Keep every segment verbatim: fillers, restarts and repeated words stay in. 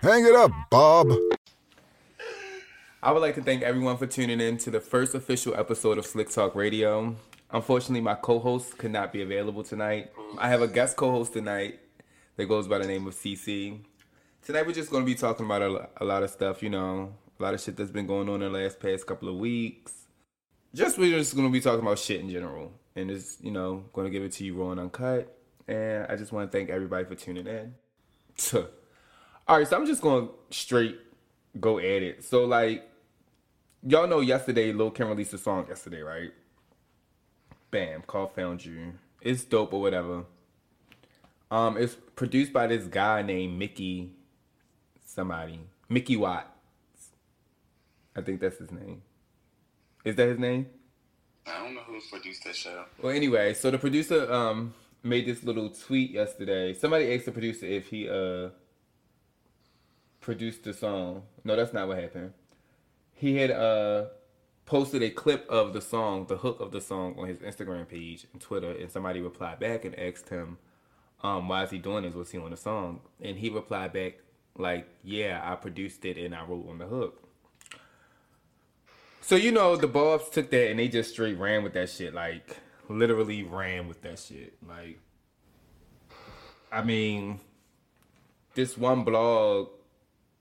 Hang it up, Bob. I would like to thank everyone for tuning in to the first official episode of Slicc Talk Radio. Unfortunately, my co-host could not be available tonight. I have a guest co-host tonight that goes by the name of C C. Tonight, we're just going to be talking about a, a lot of stuff, you know, a lot of shit that's been going on in the last past couple of weeks. Just we're just going to be talking about shit in general. And it's, you know, going to give it to you raw and uncut. And I just want to thank everybody for tuning in. All right, so I'm just going to straight go at it. So, like, y'all know yesterday, Lil' Kim released a song yesterday, right? Bam, called Found You. It's dope or whatever. Um, It's produced by this guy named Mickey somebody. Mickey Watts. I think that's his name. Is that his name? I don't know who produced that show. Well, anyway, so the producer um made this little tweet yesterday. Somebody asked the producer if he... uh. produced the song. No, that's not what happened. He had uh posted a clip of the song, the hook of the song, on his Instagram page and Twitter, and somebody replied back and asked him, um, why is he doing this? Was he on the song? And he replied back, like, yeah, I produced it and I wrote on the hook. So, you know, the Bobs took that and they just straight ran with that shit. Like, literally ran with that shit. Like, I mean, this one blog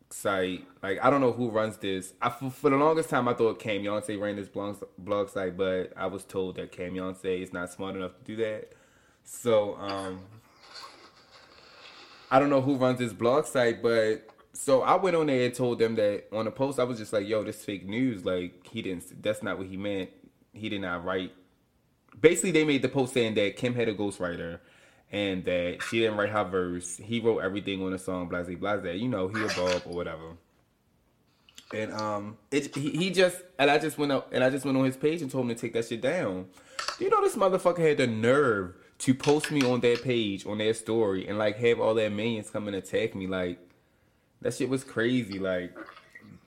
site, like, I don't know who runs this. I for, for the longest time I thought Cam'ron ran this blog, blog site, but I was told that Cam'ron is not smart enough to do that. So um, I don't know who runs this blog site, but so I went on there and told them that on the post I was just like, yo, this fake news. Like, he didn't. That's not what he meant. He did not write. Basically, they made the post saying that Kim had a ghostwriter. And that she didn't write her verse. He wrote everything on the song, blase, blase. You know, he a Bob or whatever. And um, it he, he just and I just went up and I just went on his page and told him to take that shit down. You know, this motherfucker had the nerve to post me on their page, on their story, and like have all their minions come and attack me. Like, that shit was crazy. Like,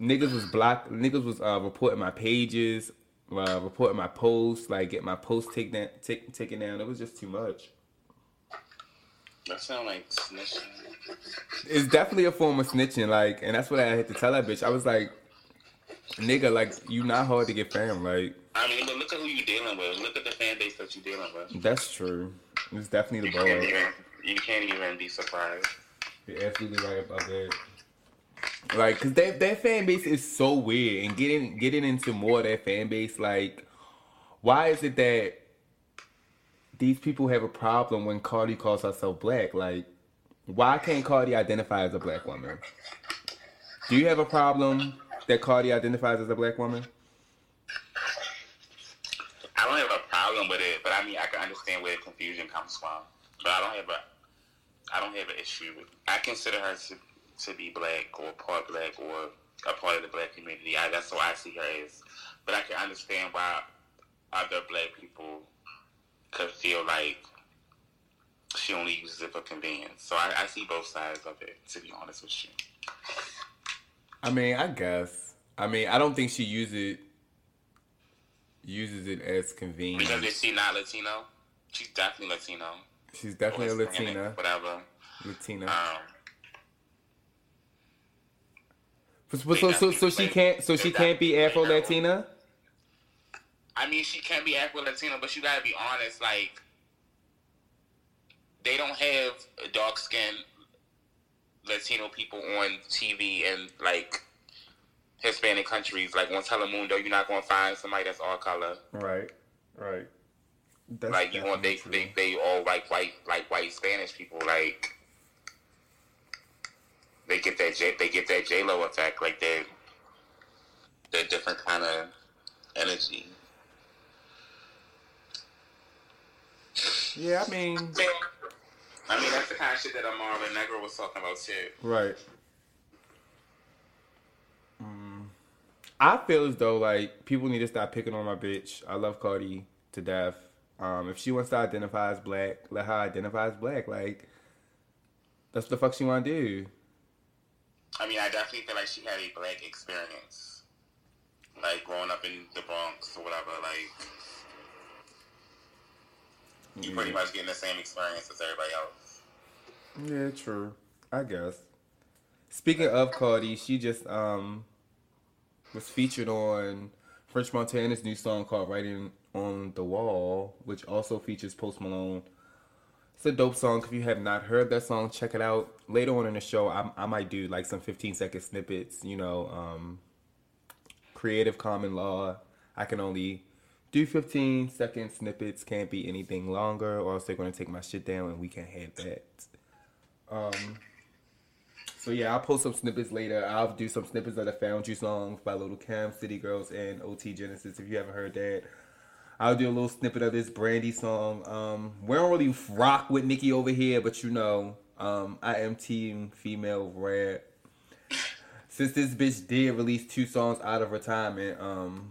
niggas was blocked. Niggas was uh, reporting my pages, uh, reporting my posts, like get my posts take down, take, taken down. It was just too much. That sound like snitching. It's definitely a form of snitching, like, and that's what I had to tell that bitch. I was like, nigga, like, you not hard to get fam, like. I mean, but look at who you dealing with. Look at the fan base that you dealing with. That's true. It's definitely the ball. You can't even be surprised. You're absolutely right about that. Like, because that, that fan base is so weird. And getting, getting into more of that fan base, like, why is it that these people have a problem when Cardi calls herself black? Like, why can't Cardi identify as a black woman? Do you have a problem that Cardi identifies as a black woman? I don't have a problem with it, but I mean, I can understand where the confusion comes from. But I don't have a, I don't have an issue with it. I consider her to, to be black or part black or a part of the black community. I, that's what I see her as. But I can understand why other black people could feel like she only uses it for convenience. So I, I see both sides of it, to be honest with you. I mean, I guess. I mean, I don't think she use it, uses it as convenient. Because is she not Latino? She's definitely Latino. She's definitely a Latina. Whatever. Latina. Um, so so, so, so she can't so she can't be Afro-Latina? I mean, she can be Afro-Latina, but you gotta be honest, like, they don't have dark-skinned Latino people on T V and, like, Hispanic countries. Like, on Telemundo, you're not gonna find somebody that's all color. Right, right. That's like, you want they, they they all like white, like white Spanish people, like, they get that J, they get that J-Lo effect, like, they're, they're different kind of energy. Yeah, I mean... I mean, that's the kind of shit that Amara La Negra was talking about, too. Right. Mm. I feel as though, like, people need to stop picking on my bitch. I love Cardi to death. Um, if she wants to identify as black, let her identify as black. Like, that's what the fuck she want to do. I mean, I definitely feel like she had a black experience. Like, growing up in the Bronx or whatever, like... You yeah. pretty much getting the same experience as everybody else. Yeah, true. I guess. Speaking of Cardi, she just um was featured on French Montana's new song called "Writing on the Wall," which also features Post Malone. It's a dope song. If you have not heard that song, check it out. Later on in the show, I, I might do like some fifteen second snippets. You know, um, creative common law. I can only do fifteen second snippets, can't be anything longer, or else they're going to take my shit down and we can't have that. Um, so yeah, I'll post some snippets later. I'll do some snippets of the Found You songs by Lil' Kim, City Girls, and O T Genesis, if you haven't heard that. I'll do a little snippet of this Brandy song. Um, we don't really rock with Nicki over here, but you know, um, I am team female rap. Since this bitch did release two songs out of retirement, um...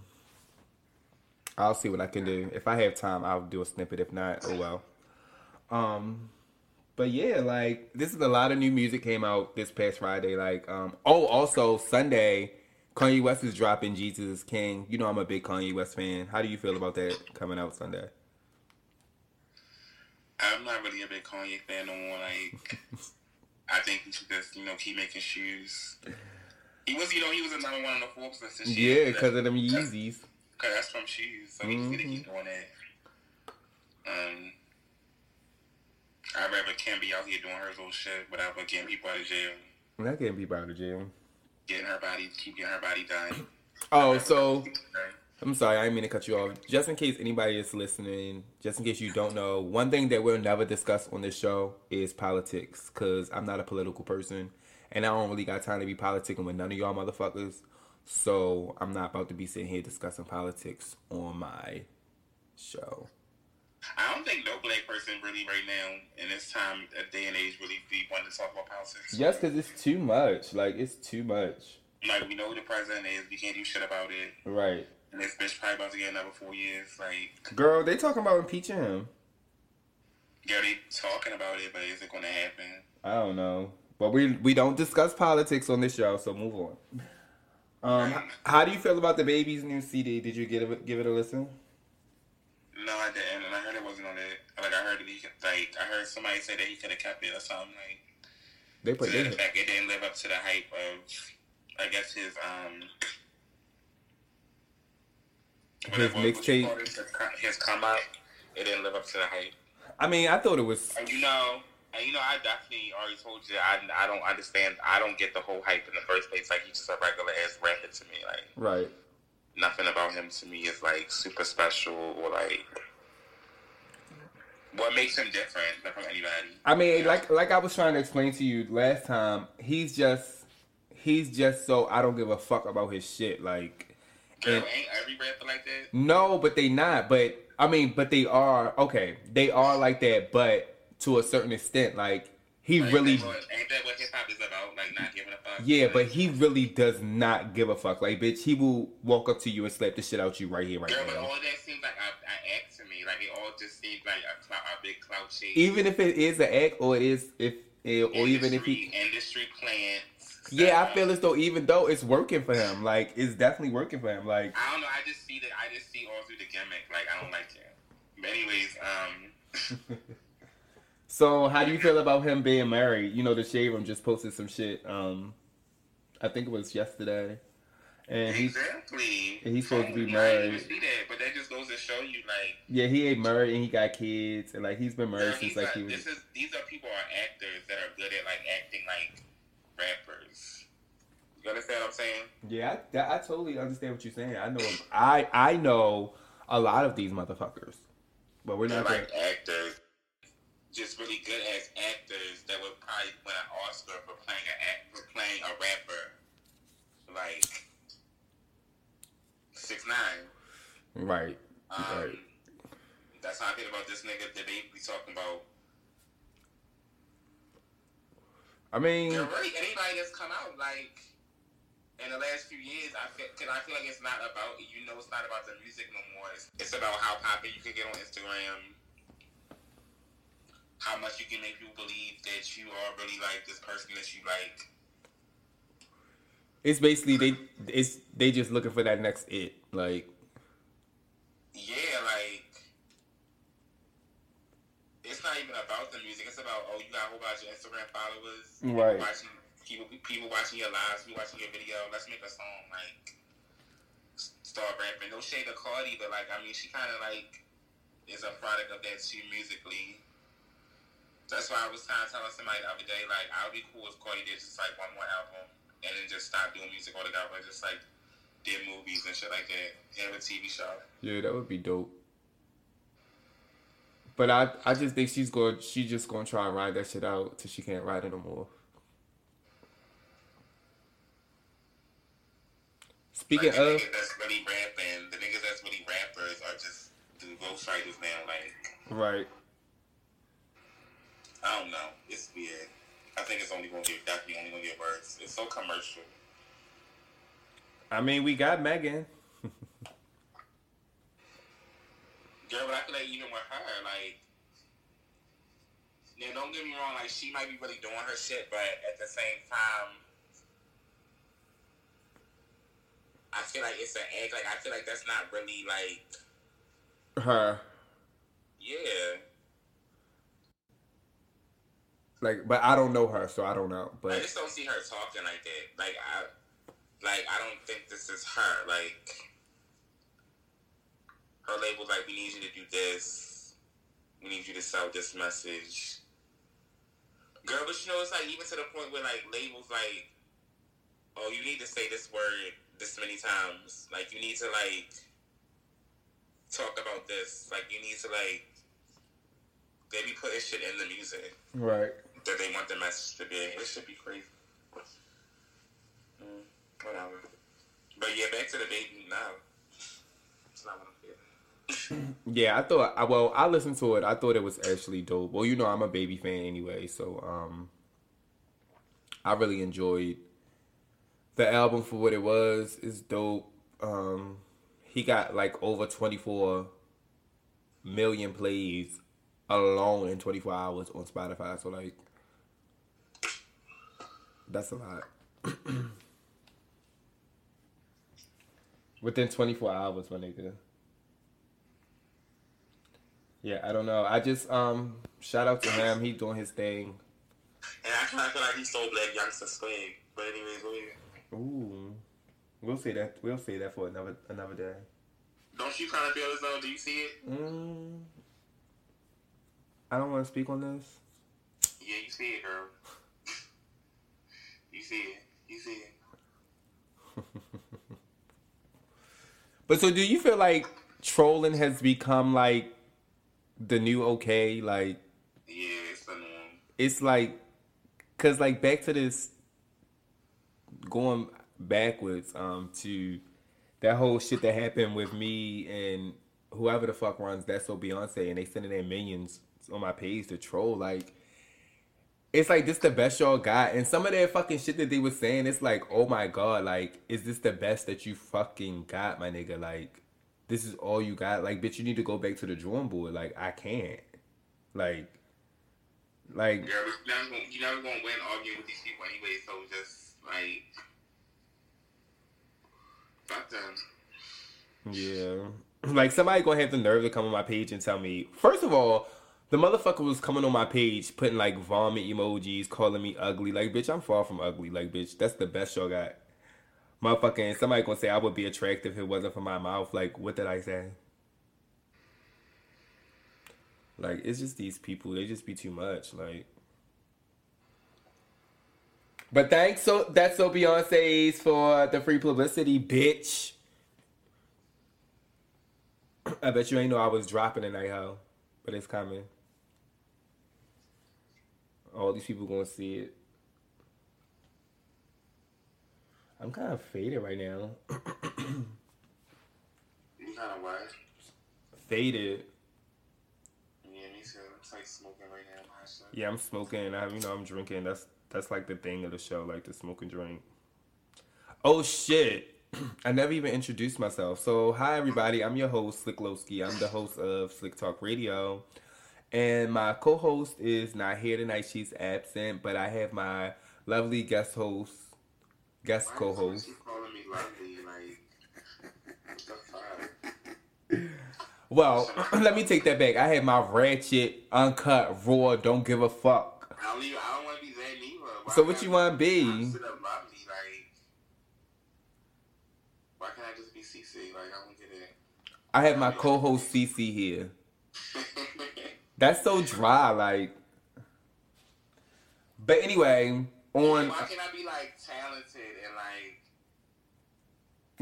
I'll see what I can do. If I have time, I'll do a snippet. If not, oh well. Um, but yeah, like, this is a lot of new music came out this past Friday. Like, um, oh, also Sunday, Kanye West is dropping Jesus is King. You know I'm a big Kanye West fan. How do you feel about that coming out Sunday? I'm not really a big Kanye fan no more. Like, I think he should just, you know, keep making shoes. He was, you know, he was another one on the Forbes list this year. Yeah, because of them Yeezys. Because that's from shoes, so we mm-hmm. need to keep doing that. Um, I'd rather Kim be out here doing her little shit without getting people out of jail. Not getting people out of jail. Getting her body, keep getting her body done. Oh, so, I'm sorry, I didn't mean to cut you off. Just in case anybody is listening, just in case you don't know, one thing that we'll never discuss on this show is politics, because I'm not a political person, and I don't really got time to be politicking with none of y'all motherfuckers. So, I'm not about to be sitting here discussing politics on my show. I don't think no black person really right now in this time, a day and age, really be wanting to talk about politics. Yes, because it's too much. Like, it's too much. Like, we know who the president is. We can't do shit about it. Right. And this bitch probably about to get another four years. Like, girl, they talking about impeaching him. Yeah, they talking about it, but is it going to happen? I don't know. But we we don't discuss politics on this show, so move on. Um, how do you feel about the Baby's new C D? Did you give it give it a listen? No, I didn't, and I heard it wasn't on it. Like I heard it, he, like I heard somebody say that he could have kept it or something. Like they put it. The fact it didn't live up to the hype of, I guess his um, his mixtape, his come out. It didn't live up to the hype. I mean, I thought it was. You know. And, you know, I definitely already told you I, I don't understand. I don't get the whole hype in the first place. Like, he's just a regular-ass rapper to me. Like, right. Nothing about him to me is, like, super special or, like, what makes him different from anybody. I mean, you know? like like I was trying to explain to you last time, he's just, he's just so I don't give a fuck about his shit. Like, girl, and, ain't every rapper like that? No, but they not. But, I mean, but they are. Okay, they are like that, but... to a certain extent, like, he like, really... Ain't that what hip-hop is about? Like, not giving a fuck? Yeah, but he really does not give a fuck. Like, bitch, he will walk up to you and slap the shit out you right here, right Girl, now. Girl, but all that seems like an act to me. Like, it all just seems like a, clou- a big clout shade. Even if it is an act, or it is... if it, Or industry, even if he... Industry plants. Yeah, I feel as though even though it's working for him. Like, it's definitely working for him. Like... I don't know. I just see that. I just see all through the gimmick. Like, I don't like that. But anyways, um... So, how do you feel about him being married? You know, The Shade Room just posted some shit, um, I think it was yesterday. And he's, exactly. And he's supposed to be married. I didn't even see that, but that just goes to show you, like... Yeah, he ain't married and he got kids, and, like, he's been married no, he's since, like, not, he was... This is, these are people who are actors that are good at, like, acting like rappers. You understand what I'm saying? Yeah, I, I totally understand what you're saying. I know I, I know a lot of these motherfuckers, but we're not... They're like gonna... actors. Just really good as actors that would probably win an Oscar for playing an act, for playing a rapper, like six nine. Right. Um, right. That's how I feel about this nigga that they be talking about. I mean, really, anybody that's come out like in the last few years, I feel, cause I feel like it's not about, you know, it's not about the music no more. It's, it's about how popular you can get on Instagram, how much you can make people believe that you are really like this person that you like. It's basically they it's they just looking for that next it, like. Yeah, like it's not even about the music. It's about, oh, you got a whole bunch of Instagram followers, right? People watching, people, people watching your lives, people watching your video. Let's make a song, like start rapping. No shade to Cardi, but like I mean, she kind of like is a product of that too musically. That's why I was trying to tell somebody the other day, like I would be cool if Cardi did just like one more album. And then just stop doing music all the time, but just like did movies and shit like that, have a T V show. Yeah, that would be dope. But I, I just think she's going, she's just gonna try and ride that shit out till she can't ride it no more. Speaking like the of, niggas that's really rapping, the niggas that's really rappers are just the ghostwriters now. Like, right? I don't know. It's weird. I think it's only going to get that's only going to get worse. It's so commercial. I mean, we got Megan. Girl, but I feel like even with her, like, now don't get me wrong, like, she might be really doing her shit, but at the same time, I feel like it's an act. Like, I feel like that's not really, like... her. Yeah. Like, but I don't know her, so I don't know. But I just don't see her talking like that. Like I, like I don't think this is her. Like her label's like, we need you to do this. We need you to sell this message, girl. But you know, it's like even to the point where like labels like, oh, you need to say this word this many times. Like you need to like talk about this. Like you need to like they be putting shit in the music, right? That they want the message to be. It should be crazy. Mm, whatever. But yeah, back to the baby now. It's not what I'm feeling. Yeah, I thought. I, well, I listened to it. I thought it was actually dope. Well, you know, I'm a baby fan anyway, so um, I really enjoyed the album for what it was. It's dope. Um, he got like over twenty-four million plays alone in twenty-four hours on Spotify, so like that's a lot. Within twenty-four hours, my nigga. Yeah, I don't know. I just um shout out to him. He doing his thing. And I kind of feel like he's so Black Youngster Swag. But anyways, we ooh, we'll say that. We'll say that for another another day. Don't you kind of feel as though? Do you see it? Mm. I don't want to speak on this. Yeah, you see it, girl. You see it. You see it. But so do you feel like trolling has become like the new okay? Like, yeah, it's the norm. It's like, because like back to this, going backwards um, to that whole shit that happened with me and whoever the fuck runs That's So Beyoncé, and they sending their minions on my page to troll. Like, it's like, this the best y'all got? And some of that fucking shit that they was saying, it's like, oh my god, like, is this the best that you fucking got, my nigga? Like, this is all you got? Like, bitch, you need to go back to the drawing board. Like, I can't. Like, like, girl, you're never gonna, you're never gonna win arguing with these people anyway, so just like, fuck them. Yeah. Like, somebody gonna have the nerve to come on my page and tell me, first of all, the motherfucker was coming on my page, putting, like, vomit emojis, calling me ugly. Like, bitch, I'm far from ugly. Like, bitch, that's the best y'all got. Motherfucking somebody gonna say I would be attractive if it wasn't for my mouth. Like, what did I say? Like, it's just these people. They just be too much. Like, but thanks, so That's So Beyoncé's for the free publicity, bitch. I bet you ain't know I was dropping tonight, ho. But it's coming. All these people gonna see it. I'm kind of faded right now. You kind of what? Faded. Yeah, me too. It's like smoking right now. Yeah, I'm smoking. I, you know, I'm drinking. That's that's like the thing of the show, like the smoke and drink. Oh, shit. I never even introduced myself. So, hi, everybody. I'm your host, Slick Lowski. I'm the host of Slicc Talk Radio. And my co-host is not here tonight. She's absent. But I have my lovely guest host, guest Why co-host. Why calling me lovely? Like, well, let me take that back. I have my ratchet, uncut, raw, don't give a fuck. I don't, don't want to be that neither. So, what you want to be? Why can't I just be C C? Like, I don't get it. I have my co-host C C here. That's so dry, like. But anyway, on. Why can't I be like talented and like?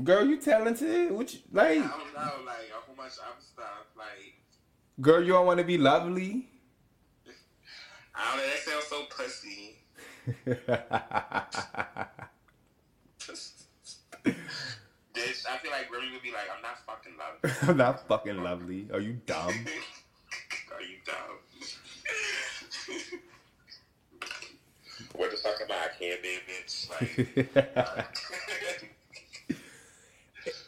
Girl, you talented? What you like? I don't know, like how much I'm stuff, like. Girl, you don't want to be lovely. I don't know. That sounds so pussy. I feel like Remy would be like, I'm not fucking lovely. I'm not fucking lovely. Are you dumb? Are you dumb? What the fuck am I? I can't be, bitch. Like, uh...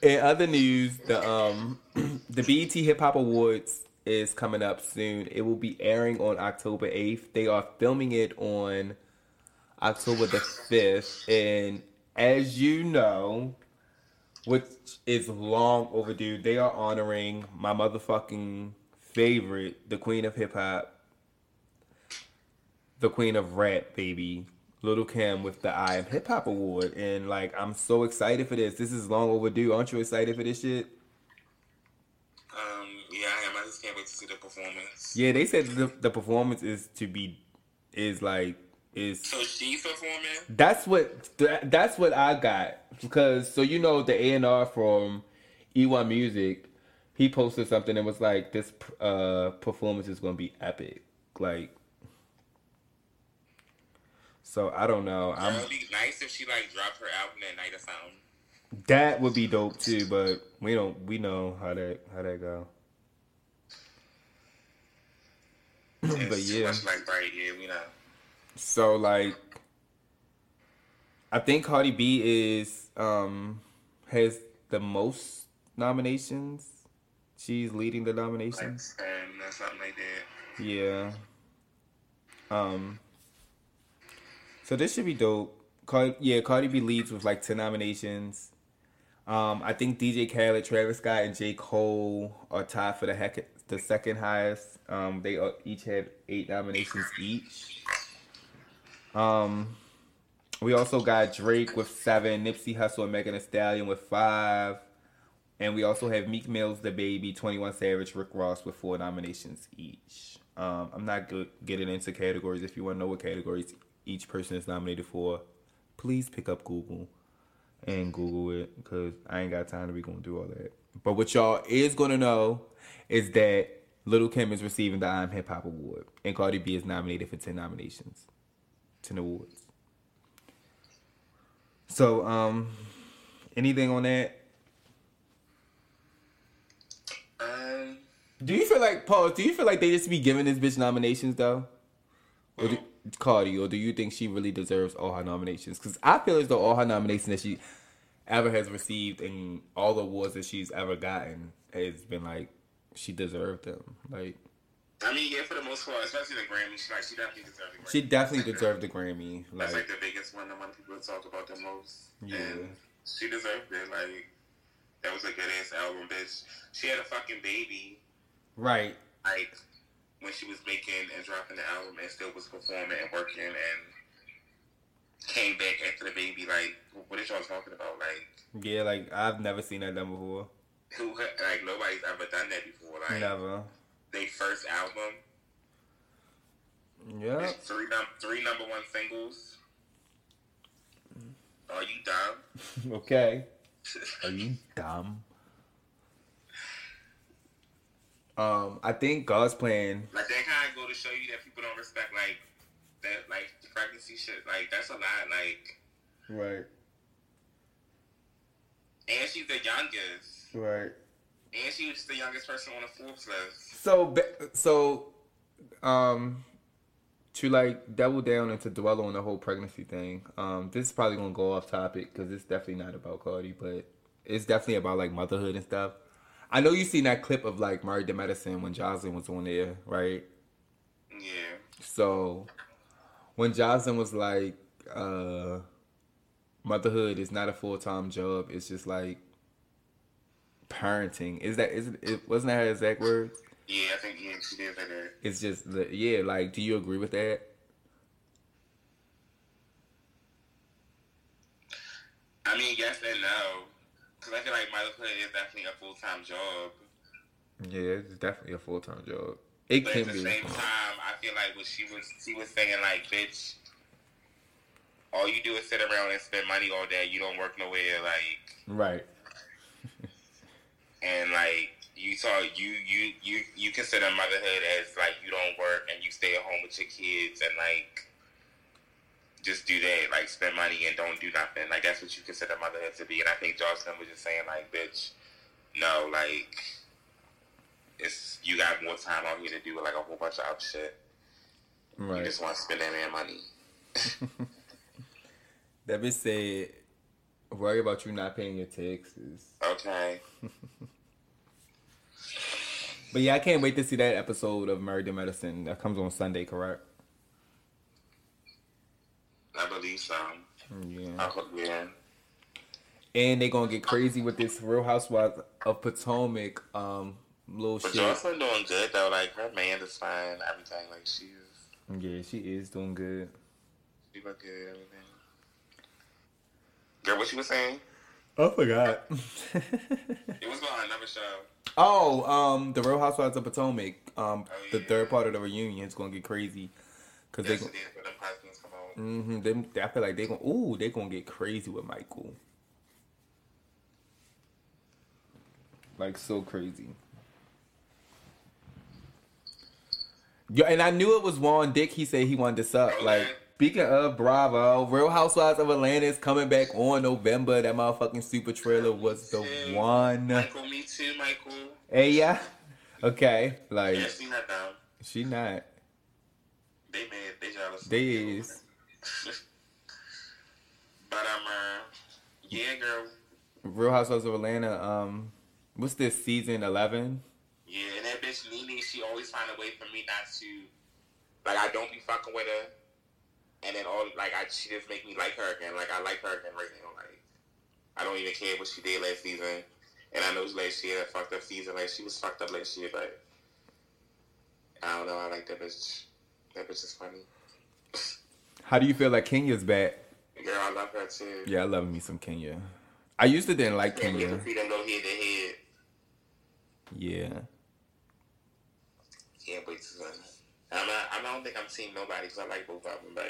In other news, the um the B E T Hip Hop Awards is coming up soon. It will be airing on October eighth. They are filming it on October the fifth. And as you know, which is long overdue, they are honoring my motherfucking favorite, the queen of hip-hop, the queen of rap, baby, Lil' Kim, with the I Am Hip-Hop Award. And, like, I'm so excited for this. This is long overdue. Aren't you excited for this shit? Um, yeah, I am. I just can't wait to see the performance. Yeah, they said the, the performance is to be, is, like, is... So she's performing? That's what that, that's what I got. Because, so you know, the A and R from E One Music, he posted something and was like, this uh, performance is going to be epic. Like, so I don't know. It would be nice if she, like, dropped her album at night or something. That would be dope, too, but we don't, we know how that, how that go. It's but, yeah. Much like right here, we know. So, like, I think Cardi B is um, has the most nominations. She's leading the nominations. Like, um, that's something like that. Yeah. Um. So this should be dope. Card- yeah, Cardi B leads with like ten nominations. Um, I think D J Khaled, Travis Scott, and J. Cole are tied for the heck the second highest. Um, they are, each have eight nominations each. Um. We also got Drake with seven, Nipsey Hussle and Megan Thee Stallion with five. And we also have Meek Mill's The Baby, twenty-one Savage, Rick Ross with four nominations each. Um, I'm not good getting into categories. If you want to know what categories each person is nominated for, please pick up Google and Google it, because I ain't got time to be going to do all that. But what y'all is going to know is that Lil' Kim is receiving the I Am Hip Hop Award, and Cardi B is nominated for ten nominations, ten awards. So, um, anything on that? Um, do you feel like, Paul, do you feel like they just be giving this bitch nominations, though? Or do, Cardi, or do you think she really deserves all her nominations? Because I feel as though all her nominations that she ever has received and all the awards that she's ever gotten has been like, she deserved them. Like, I mean, yeah, for the most part, especially the Grammy, she, like, she definitely deserved the Grammy. She definitely deserved the Grammy. Like, that's, like, the biggest one, the one people talk about the most. Yeah. And she deserved it. Like, that was a good-ass album, bitch. She had a fucking baby. Right. Like, when she was making and dropping the album and still was performing and working and came back after the baby. Like, what is y'all talking about? Like, yeah, like, I've never seen that done before. Who, like, nobody's ever done that before. Like, never. They first album. Yeah. Three, num- three number one singles. Are you dumb? Okay. Are you dumb? Um, I think God's Plan. Like, that kind of go to show you that people don't respect, like, that, like, the pregnancy shit. Like, that's a lot, like. Right. And she's the youngest. Right. And she was the youngest person on the Forbes list. So, so, um, to like double down and to dwell on the whole pregnancy thing, um, this is probably gonna go off topic because it's definitely not about Cardi, but it's definitely about like motherhood and stuff. I know you seen that clip of like Married to Medicine when Jocelyn was on there, right? Yeah. So when Jocelyn was like, uh, motherhood is not a full time job. It's just like parenting. Is that is it? Wasn't that her exact word? Yeah, I think yeah, she did that. It's just the yeah. Like, do you agree with that? I mean, yes and no. Because I feel like motherhood is definitely a full-time job. Yeah, it's definitely a full-time job. It but can be. But at the same time, I feel like what she was, she was saying, like, bitch, all you do is sit around and spend money all day. You don't work nowhere, like. Right. And, like, you saw, you, you, you, you consider motherhood as, like, you don't work and you stay at home with your kids and, like, just do that, like, spend money and don't do nothing. Like, that's what you consider motherhood to be. And I think Jocelyn was just saying, like, bitch, no, like, it's, you got more time out here to do, like, a whole bunch of other shit. Right. You just want to spend that man money. That bitch said, worry about you not paying your taxes. Okay. But, yeah, I can't wait to see that episode of Married to Medicine. That comes on Sunday, correct? I believe so. Yeah. I hope, yeah. And they're going to get crazy with this Real Housewives of Potomac um, little but shit. But Jocelyn doing good, though. Like, her man is fine. Everything. Like, she is. Yeah, she is doing good. She look good. Everything. Girl, what she was saying? I forgot. It was on another show. Oh, um, The Real Housewives of Potomac. Um, oh, yeah. The third part of the reunion is going to get crazy. Cause yes, they gonna, it is, them husbands come on. Mm-hmm. They, I feel like they gonna, ooh, they gonna get crazy with Michael. Like, so crazy. Yeah, and I knew it was Juan Dick. He said he wanted this up. Okay. Like, speaking of Bravo, Real Housewives of Atlanta is coming back on November. That motherfucking super trailer was the too. one. Michael, me too, Michael. Hey, yeah. Okay, like. Yeah, she not down. She not. They made, they jealous. They is. But, um, uh, yeah, girl. Real Housewives of Atlanta, um, what's this, season eleven? Yeah, and that bitch Nene, she always find a way for me not to, like, I don't be fucking with her, and then all, like, I, she just make me like her again. Like, I like her again right now. Like, I don't even care what she did last season, and I know last year, that fucked up season, like, she was fucked up last year, but I don't know, I like that bitch. That bitch is funny. How do you feel like Kenya's back? Girl, I love her too. Yeah, I love me some Kenya. I used to didn't like Kenya. Yeah, freedom go head to head. Yeah. Can't wait to I'm not, I don't think I'm seeing nobody because I like both of them, but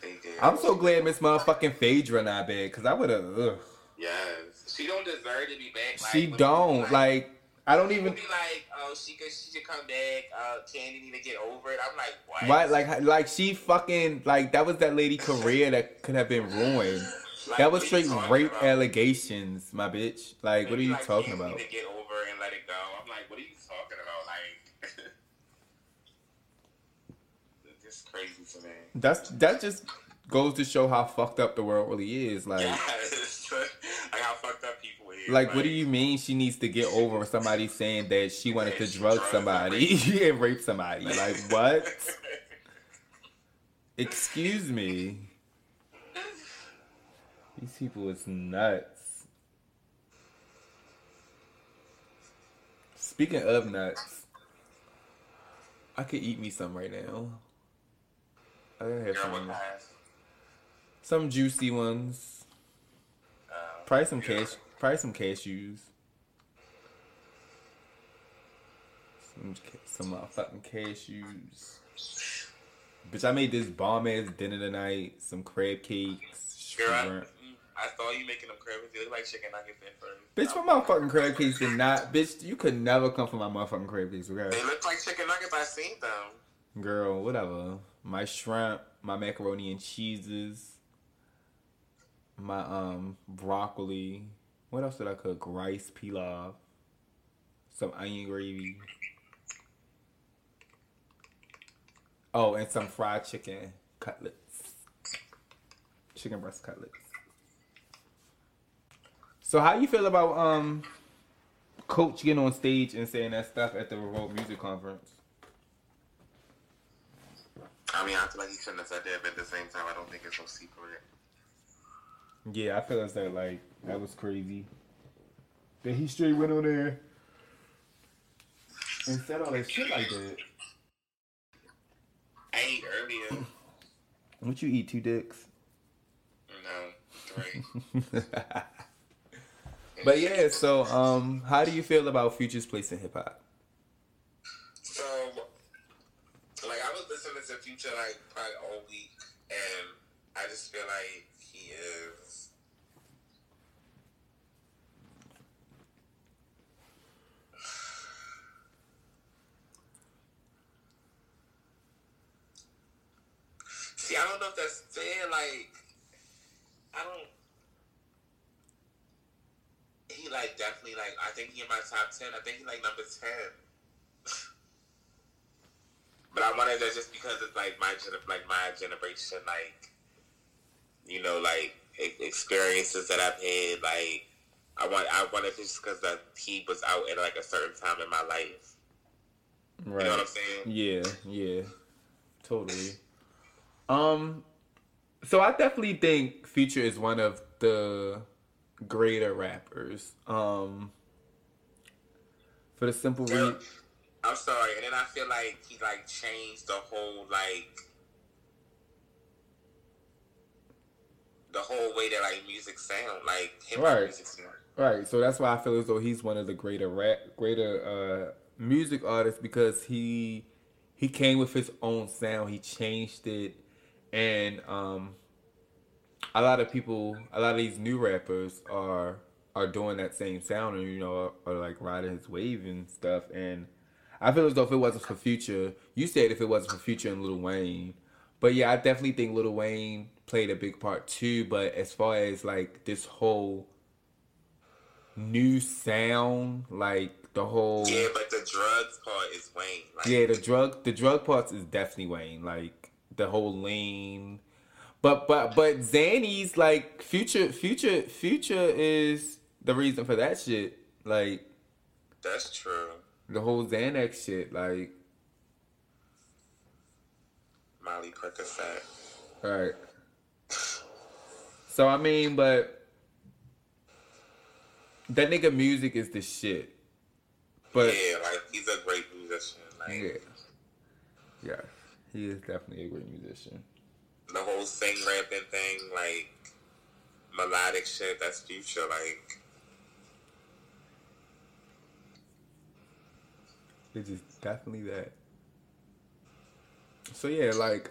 they did. I'm so glad Miss Motherfucking Phaedra not back because I would have. Yes. She don't deserve to be back. Like, she don't. Like... like I don't even be like, oh, she could, she should come back. Uh, Candy need to get over it. I'm like, what? Right, like, like she fucking like that was that lady career that could have been ruined. Like, that was straight rape about? allegations, my bitch. Like, maybe what are you like, talking about? Need to get over and let it go. I'm like, what are you talking about? Like, this crazy to me. That's that just goes to show how fucked up the world really is. Like, yes. Like how fucked up people. Like, like, what do you mean she needs to get over somebody saying that she wanted to drug somebody and rape somebody? Like, what? Excuse me. These people is nuts. Speaking of nuts, I could eat me some right now. I gotta have some, some juicy ones. Probably some cash. Probably some cashews. Some, some uh, fucking cashews. Bitch, I made this bomb-ass dinner tonight. Some crab cakes. Girl, I, I saw you making them crab cakes. They look like chicken nuggets at first. Bitch, my motherfucking crab cakes did not... Bitch, you could never come for my motherfucking crab cakes, girl. They look like chicken nuggets. I seen them. Girl, whatever. My shrimp, my macaroni and cheeses, my um broccoli... What else did I cook? Rice, pilaf, some onion gravy. Oh, and some fried chicken cutlets. Chicken breast cutlets. So how you feel about um Coach getting on stage and saying that stuff at the Revolt Music Conference? I mean, I feel like he shouldn't have said that, but at the same time, I don't think it's no secret. Yeah, I feel as though, like, that was crazy. That he straight went on there and said all that shit like that. I ate earlier. What you eat, two dicks? No, three. But yeah, so um, how do you feel about Future's place in hip hop? So, like, I was listening to Future like probably all week, and I just feel like he is see, I don't know if that's fair. Like, I don't. He, like, definitely, like, I think he in my top ten. I think he, like, number ten. But I wanted that just because it's, like, my like my generation, like, you know, like, experiences that I've had. Like, I want I wanted it just because he was out at, like, a certain time in my life. Right. You know what I'm saying? Yeah, yeah. Totally. um, So I definitely think Future is one of the greater rappers. Um, for the simple reason, I'm sorry, and then I feel like he like changed the whole like the whole way that like music sound, like hip hop music sound. Right. So that's why I feel as though he's one of the greater rap, greater uh, music artists because he he came with his own sound. He changed it, and um. A lot of people, a lot of these new rappers are are doing that same sound and, you know, are, are like riding his wave and stuff. And I feel as though if it wasn't for Future, you said if it wasn't for Future and Lil Wayne. But yeah, I definitely think Lil Wayne played a big part too. But as far as like this whole new sound, like the whole... Yeah, but the drugs part is Wayne. Like... Yeah, the drug, the drug part is definitely Wayne. Like the whole lean... But but but Zanny's like future future future is the reason for that shit. Like that's true. The whole Xanax shit, like Molly Percocet. Alright. So I mean, but that nigga music is the shit. But yeah, like he's a great musician. Like yeah. Yeah. He is definitely a great musician. The whole sing rapping thing, like melodic shit, that's Future, like it is definitely that. So yeah, like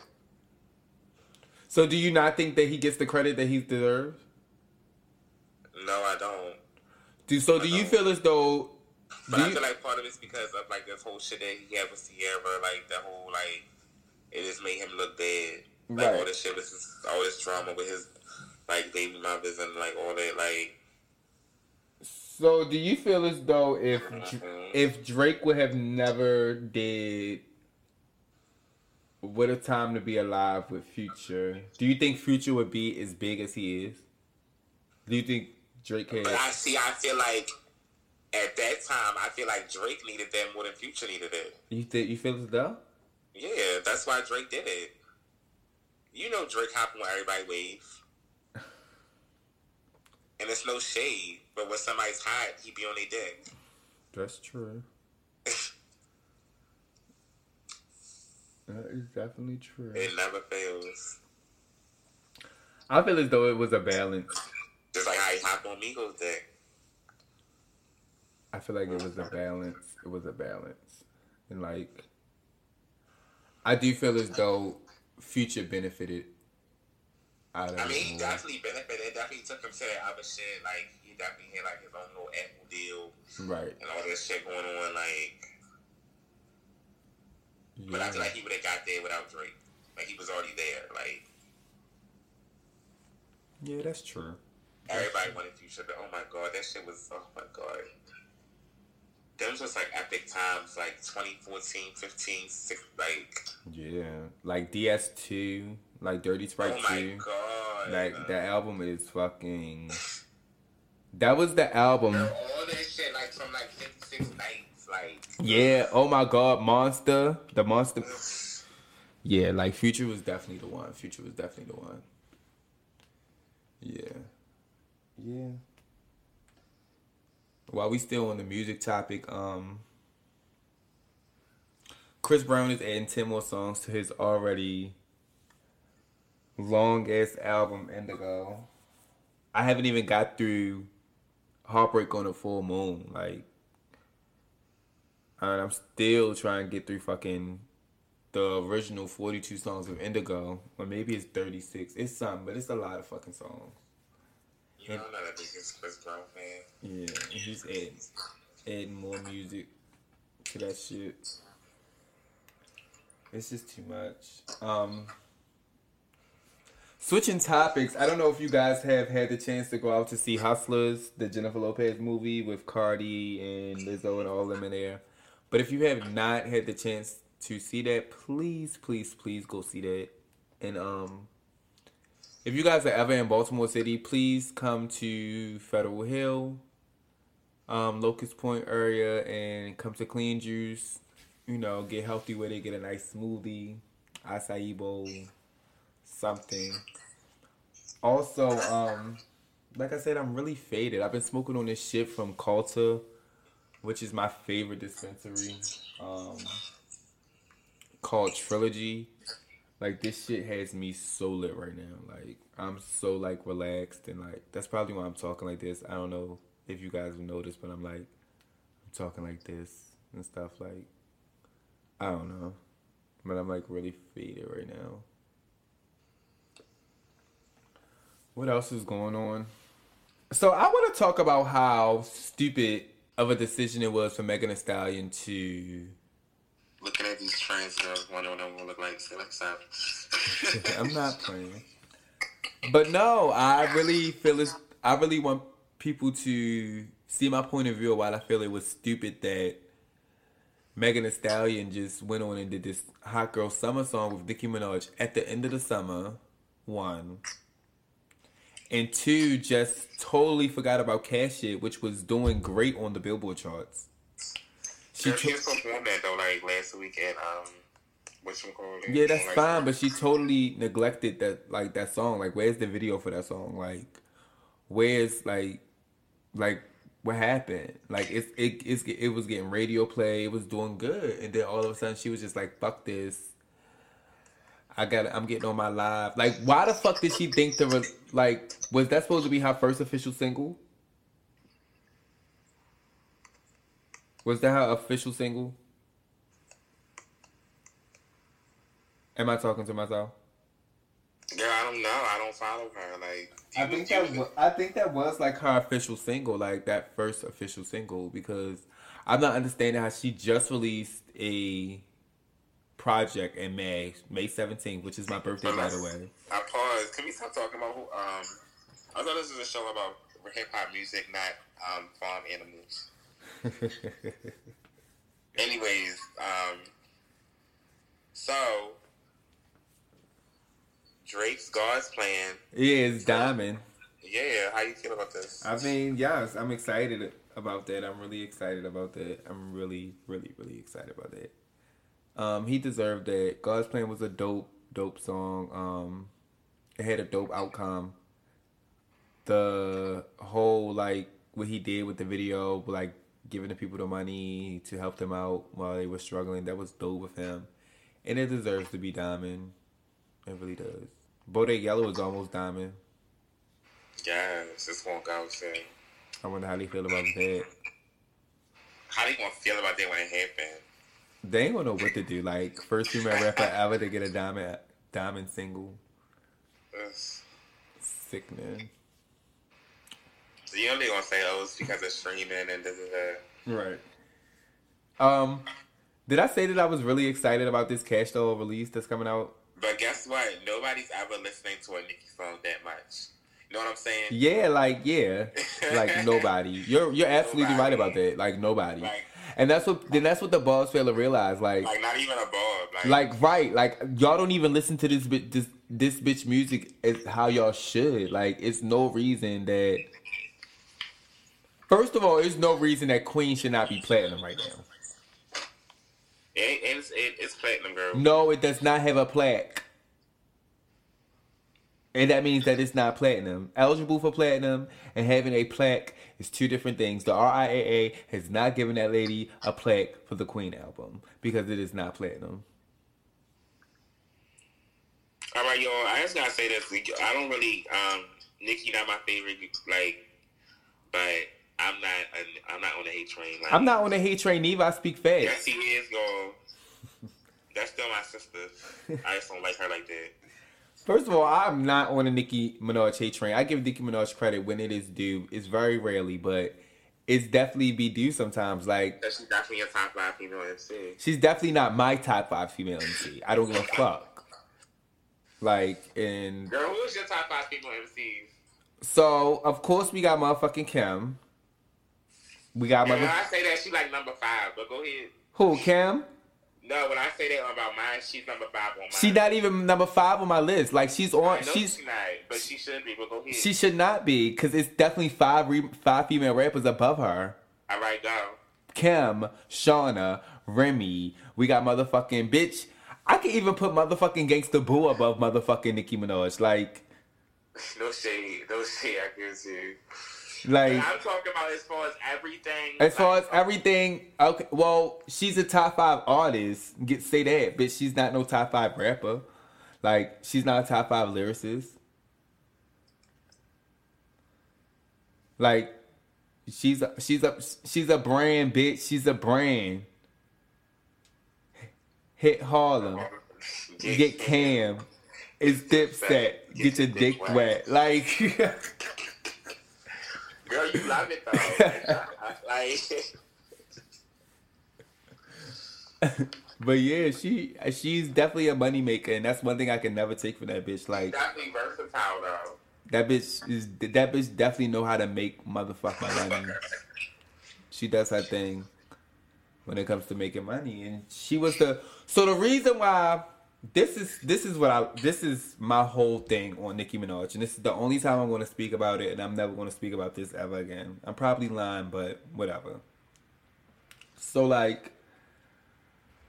so do you not think that he gets the credit that he deserves? No, I don't. Do so I do don't. You feel as though But I you, feel like part of it's because of like this whole shit that he had with Sierra, like the whole like it just made him look bad. Like, right. all this shit, this is, all this drama with his, like, baby mothers and, like, all that, like... So, do you feel as though if mm-hmm. if Drake would have never did What a Time to Be Alive with Future, do you think Future would be as big as he is? Do you think Drake has... But I see, I feel like, at that time, I feel like Drake needed that more than Future needed it. You, th- you feel as though? Yeah, that's why Drake did it. You know Drake hopping with everybody wave. And it's no shade, but when somebody's hot, he be on their dick. That's true. That is definitely true. It never fails. I feel as though it was a balance. Just like how he hopped on Migos' dick. I feel like it was a balance. It was a balance. And like, I do feel as though Future benefited out of I mean, he definitely benefited. It definitely took him to that other shit. Like, he definitely had, like, his own little Apple deal. Right. And all this shit going on, like... Yeah. But I feel like he would have got there without Drake. Like, he was already there. Like... Yeah, that's true. Everybody that's true. wanted Future, but oh my god, that shit was... Oh my god. those was like epic times, like twenty fourteen, fifteen, six like yeah, like D S two, like Dirty Sprite oh my two. God, like uh, the album is fucking. That was the album. All that shit, like from like fifty-six nights, like yeah. Oh my God, Monster, the Monster. Yeah, like Future was definitely the one. Future was definitely the one. Yeah. Yeah. While we still on the music topic, um, Chris Brown is adding ten more songs to his already long-ass album, Indigo. I haven't even got through Heartbreak on a Full Moon. Like, and I'm still trying to get through fucking the original forty-two songs of Indigo. Or maybe it's thirty-six. It's something, but it's a lot of fucking songs. You know, I'm not a big Chris Brown fan. Yeah, he's adding, adding more music to that shit. It's just too much. Um, switching topics, I don't know if you guys have had the chance to go out to see Hustlers, the Jennifer Lopez movie with Cardi and Lizzo and all them in there. But if you have not had the chance to see that, please, please, please go see that. And, um... if you guys are ever in Baltimore City, please come to Federal Hill, um, Locust Point area, and come to Clean Juice. You know, get healthy with it. Get a nice smoothie, acai bowl, something. Also, um, like I said, I'm really faded. I've been smoking on this shit from Culta, which is my favorite dispensary, um, called Trilogy. Like, this shit has me so lit right now. Like, I'm so, like, relaxed. And, like, that's probably why I'm talking like this. I don't know if you guys have noticed, but I'm, like, I'm talking like this and stuff. Like, I don't know. But I'm, like, really faded right now. What else is going on? So, I want to talk about how stupid of a decision it was for Megan Thee Stallion to... looking at these trans girls, wondering what they look like. Say, like, stop. I'm not playing. But no, I really feel it's, I really want people to see my point of view. While I feel it was stupid that Megan Thee Stallion just went on and did this Hot Girl Summer song with Nicki Minaj at the end of the summer, one. And two, just totally forgot about Cash It, which was doing great on the Billboard charts. She t- performed that though, like last week at um, what's it called? Yeah, that's like, fine, but she totally neglected that, like that song. Like, where's the video for that song? Like, where's like, like what happened? Like, it's it it's, it was getting radio play, it was doing good, and then all of a sudden she was just like, fuck this. I got, I'm getting on my live. Like, why the fuck did she think the re- like was that supposed to be her first official single? Was that her official single? Am I talking to myself? Yeah, I don't know. I don't follow her. Like, I think that was, I think that was like her official single, like that first official single, because I'm not understanding how she just released a project in May, May seventeenth, which is my birthday, by the way. I paused. Can we stop talking about who? Um, I thought this was a show about hip hop music, not um, farm animals. Anyways, um, so Drake's God's Plan. Yeah, it's Diamond. Yeah, how you feel about this? I mean, yes, I'm excited about that. I'm really excited about that. I'm really, really, really excited about that. Um, he deserved that. God's Plan was a dope, dope song. Um, it had a dope outcome. The whole like what he did with the video, like giving the people the money to help them out while they were struggling, that was dope with him, and it deserves to be Diamond. It really does. Bodak Yellow is almost Diamond. Yes, it's gonna go soon. I wonder how they feel about that. How they gonna feel about that when it happened? They ain't gonna know what to do. Like, first female rapper ever to get a Diamond Diamond single. That's sickening. You know they're gonna say, oh, it's because of streaming and da da da. Right. Um, did I say that I was really excited about this Cash Doll release that's coming out? But guess what? Nobody's ever listening to a Nicki song that much. You know what I'm saying? Yeah, like yeah, like nobody. You're you're absolutely nobody. Right about that. Like nobody. Like, And that's what then that's what the balls fail to realize. Like, like not even a ball. Like, like right. Like y'all don't even listen to this bitch this this bitch music is how y'all should. Like, it's no reason that first of all, there's no reason that Queen should not be platinum right now. It, it's, it, it's platinum, girl. No, it does not have a plaque. And that means that it's not platinum. Eligible for platinum and having a plaque is two different things. The R I A A has not given that lady a plaque for the Queen album because it is not platinum. All right, y'all. I just gotta say this. I don't really, um, Nicki not my favorite, like, but I'm not, I'm not on the hate train. Like, I'm not on the hate train either. I speak fast. Yes, he is, y'all. That's still my sister. I just don't like her like that. First of all, I'm not on a Nicki Minaj hate train. I give Nicki Minaj credit when it is due. It's very rarely, but it's definitely be due sometimes. Like, she's definitely a top five female M C. She's definitely not my top five female M C. I don't give a fuck. Like, and girl, who's your top five female M Cs? So of course we got motherfucking Kim. We got mother. When I say that, she's like number five. But go ahead. Who, Kim? No, when I say that about mine, she's number five on mine. She's not even number five on my list. Like, she's on... I know she's, she's not, but she should be, but go ahead. She should not be, because it's definitely five re- five female rappers above her. All right, go. Kim, Shauna, Remy. We got motherfucking... Bitch, I could even put motherfucking Gangsta Boo above motherfucking Nicki Minaj. Like... No shade. No shade, I can see. Like, like I'm talking about as far as everything. As far like, as everything, okay. Well, she's a top five artist. Get say that, bitch. She's not no top five rapper. Like, she's not a top five lyricist. Like, she's a, she's a she's a brand, bitch. She's a brand. Hit Harlem. You get Cam. It's Dipset. Get your dick wet. Like. Girl, you love it though. Like, but yeah, she she's definitely a money maker, and that's one thing I can never take from that bitch. Like, she's definitely versatile though. That bitch is that bitch definitely know how to make motherfucking money. She does her thing when it comes to making money, and she was the so the reason why. This is this is what I this is my whole thing on Nicki Minaj, and this is the only time I'm going to speak about it, and I'm never going to speak about this ever again. I'm probably lying, but whatever. So like,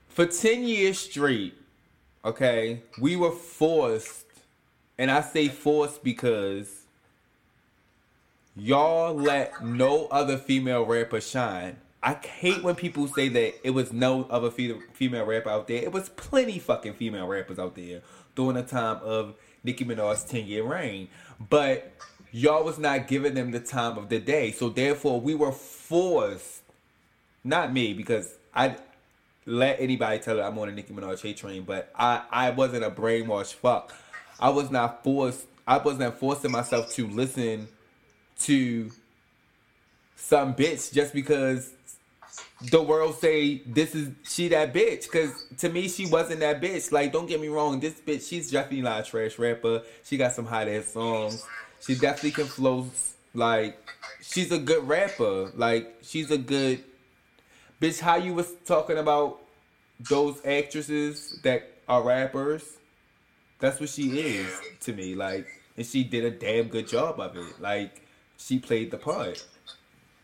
for ten years straight, okay, we were forced, and I say forced because y'all let no other female rapper shine. I hate when people say that it was no other female rapper out there. It was plenty fucking female rappers out there during the time of Nicki Minaj's ten-year reign. But y'all was not giving them the time of the day. So therefore, we were forced, not me, because I let anybody tell her I'm on a Nicki Minaj hate train, but I, I wasn't a brainwashed fuck. I was not forced. I wasn't forcing myself to listen to some bitch just because the world say this is she that bitch, because to me she wasn't that bitch. Like, don't get me wrong, this bitch, she's definitely not a trash rapper. She got some hot ass songs. She definitely can flow. Like, she's a good rapper. Like, she's a good bitch. How you was talking about those actresses that are rappers? That's what she is to me. Like, and she did a damn good job of it. Like, she played the part.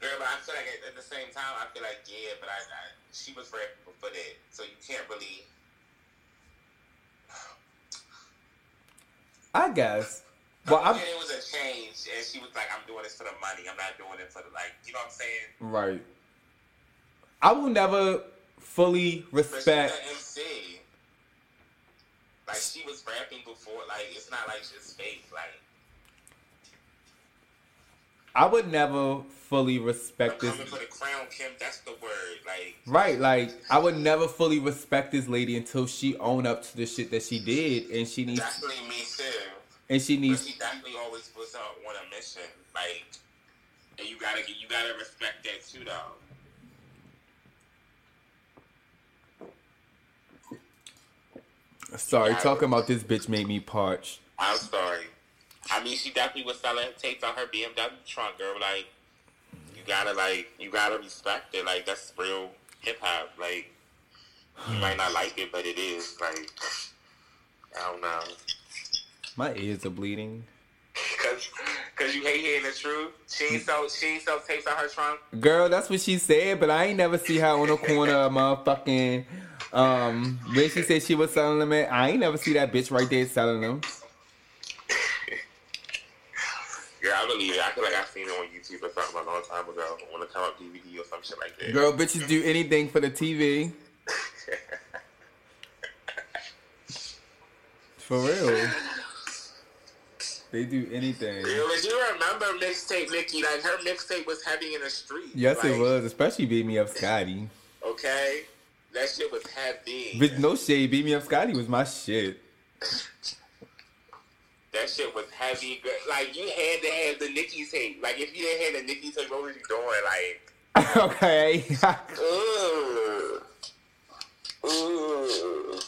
Girl, but I feel like at the same time, I feel like, yeah, but I, I she was rapping for that, so you can't really... I guess. Well, I mean, it was a change, and she was like, I'm doing this for the money, I'm not doing it for the, like, you know what I'm saying? Right. I will never fully respect... But she's an M C. Like, she was rapping before, like, it's not like she's fake, like... I would never fully respect I'm this. For the crown, Kim, that's the word. Like, right, like I would never fully respect this lady until she owned up to the shit that she did, and she needs. Definitely me too. And she needs. But she definitely always was up on a mission, like, and you gotta you gotta respect that too, though. Sorry, talking about this bitch made me parched. I'm sorry. I mean, she definitely was selling tapes on her B M W trunk, girl. Like, you gotta, like, you gotta respect it. Like, that's real hip hop. Like, you might not like it, but it is. Like, I don't know. My ears are bleeding. Cause, Cause you hate hearing the truth. She ain't so she ain't so tapes on her trunk. Girl, that's what she said, but I ain't never see her on the corner of motherfucking um when she said she was selling them at, I ain't never see that bitch right there selling them. Girl, I believe it. I feel like I've seen it on YouTube or something a long time ago. I want to come up D V D or some shit like that. Girl, bitches do anything for the T V. For real. They do anything. Girl, but you remember mixtape Nicki? Like, her mixtape was heavy in the street. Yes, like, it was. Especially Beat Me Up, Scotty. Okay, that shit was heavy. But no shade, Beat Me Up, Scotty was my shit. That shit was heavy. Like, you had to have the Nicki tape. Like, if you didn't have the Nicki tape, what were you doing? Like, okay. Ooh, ooh.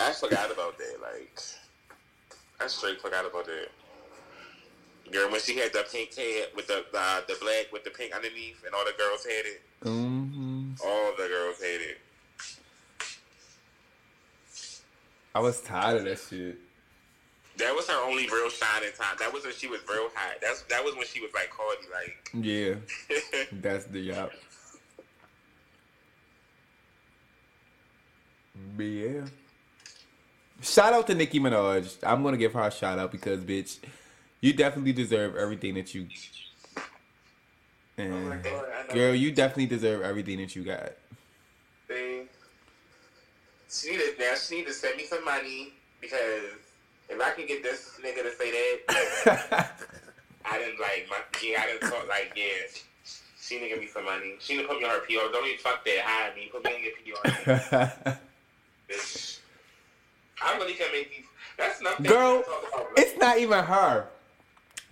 I forgot about that. Like. I straight forgot about that. Girl, when she had the pink head with the uh, the black with the pink underneath, and all the girls had it. Mm-hmm. All the girls had it. I was tired of that shit. That was her only real shining time. That was when she was real hot. That's that was when she was like Cardi, like. Yeah. That's the yup. But yeah. Shout out to Nicki Minaj. I'm going to give her a shout out because, bitch, you definitely deserve everything that you... And oh my God, I know. Girl, you definitely deserve everything that you got. See? She need to, now she need to send me some money because if I can get this nigga to say that, I didn't like... My, yeah, I didn't talk like, yeah. She need to give me some money. She need to put me on her P R. Don't even fuck that. Hire me. Put me on your P R. Bitch. I really can't make these. That's nothing. Girl, about, like. It's not even her.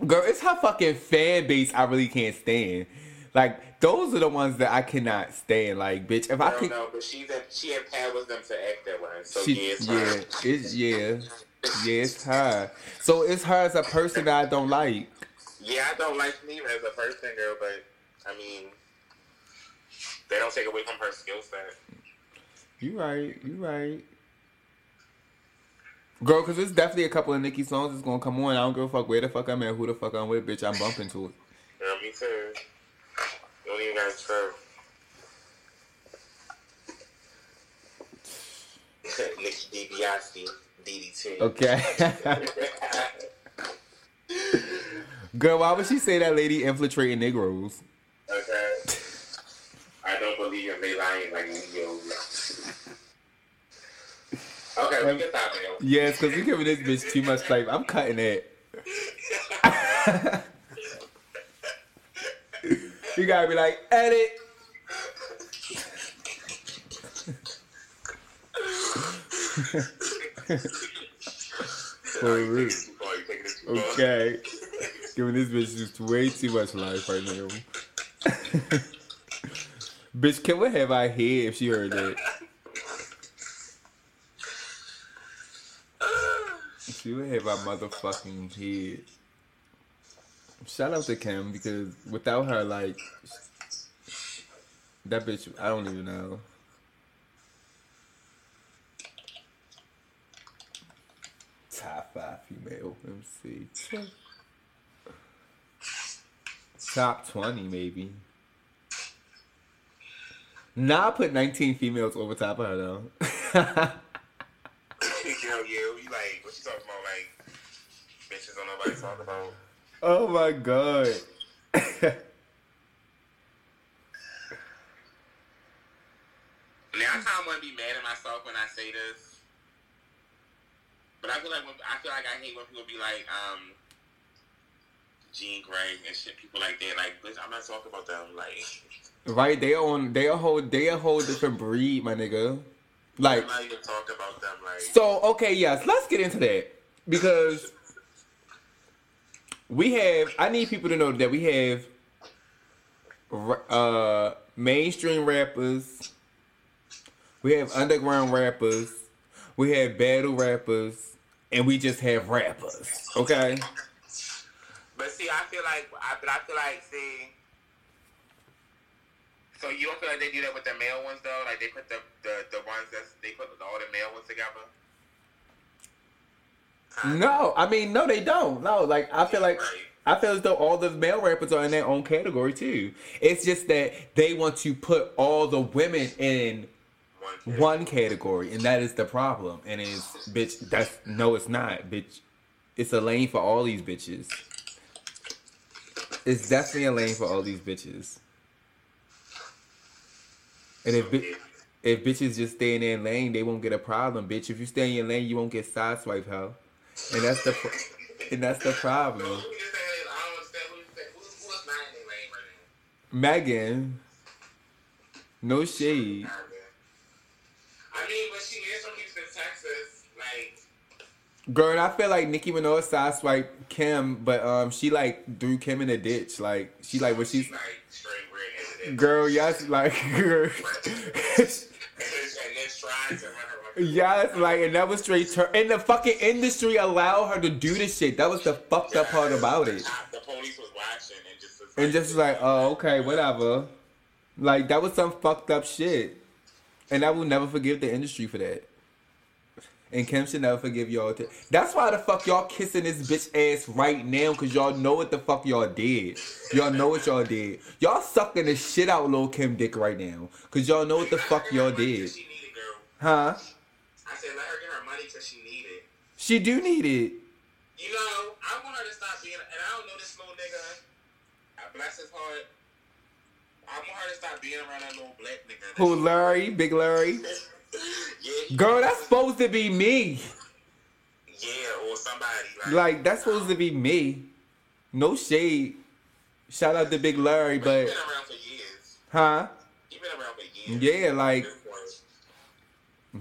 Girl, it's her fucking fan base I really can't stand. Like, those are the ones that I cannot stand. Like, bitch, if I, I can. No, but she's a, she empowers them to act that way. So she, yeah, it's her. Yeah, it's, yeah, yeah, it's her. So it's her as a person that I don't like. Yeah, I don't like me as a person, girl. But I mean, they don't take away from her skill set. You right. You right. Girl, because there's definitely a couple of Nicki songs that's going to come on. I don't give a fuck where the fuck I'm at, who the fuck I'm with, bitch. I'm bumping to it. Yeah, me too. Don't even got to try. Nicki DiBiase, D D T. Okay. Girl, why would she say that lady infiltrating Negroes? Okay. I don't believe in they lying like Negroes. Okay, we can stop it. Yes, because we're giving this bitch too much life. I'm cutting it. You gotta be like, edit. For real. Okay. Giving this bitch just way too much life right now. Bitch, can we have our head if she heard that? She would hit my motherfucking head. Shout out to Kim because without her, like, that bitch, I don't even know. Top five female M C. Top twenty, maybe. Nah, I put nineteen females over top of her, though. You like what you talking about? Like bitches don't nobody talk about. Oh my God. Now I kind of want to be mad at myself when I say this, but I feel like when, I feel like I hate when people be like um Jean Grey and shit. People like that, like bitch, I'm not talking about them. Like right, they on they a whole they a whole different breed, my nigga. Like, I'm not even talking about them, like. So, okay, yes, let's get into that. Because we have, I need people to know that we have uh, mainstream rappers, we have underground rappers, we have battle rappers, and we just have rappers, okay? But see, I feel like, I, but I feel like, see, So you don't feel like they do that with the male ones though? Like they put the the, the ones that they put all the male ones together? No, I mean no, they don't. No, like I feel like I feel as though all the male rappers are in their own category too. It's just that they want to put all the women in one category, one category and that is the problem. And it's bitch. That's no, it's not, bitch. It's a lane for all these bitches. It's definitely a lane for all these bitches. And if bi- if bitches just stay in their lane, they won't get a problem, bitch. If you stay in your lane, you won't get sideswiped, hoe. And that's the pro- and that's the problem. Megan, no shade. I mean, but she is from Houston, Texas, like. Girl, I feel like Nicki Minaj sideswiped Kim, but um, she like threw Kim in a ditch, like she like when she's. She, like, straight red-handed. Girl, y'all like girl. Yes, like, and that was straight turn. And the fucking industry allowed her to do this shit. That was the fucked up part about it. The police was watching and just was like, and just like, oh, okay, whatever. Like, that was some fucked up shit. And I will never forgive the industry for that. And Kim should never forgive y'all. T- That's why the fuck y'all kissing this bitch ass right now, because y'all know what the fuck y'all did. Y'all know what y'all did. Y'all sucking the shit out Lil' Kim dick right now, because y'all know what the fuck y'all did. Huh? I said, let her get her money because she need it. She do need it. You know, I want her to stop being, and I don't know this little nigga. I bless his heart. I want her to stop being around that little black nigga. Who, Larry? Big Larry? Yeah, girl, that's supposed to be me. Yeah, or somebody. Like, like that's supposed to be me. No shade. Shout out to Big Larry, but... but he's been around for years. Huh? He's been around for years. Yeah, like...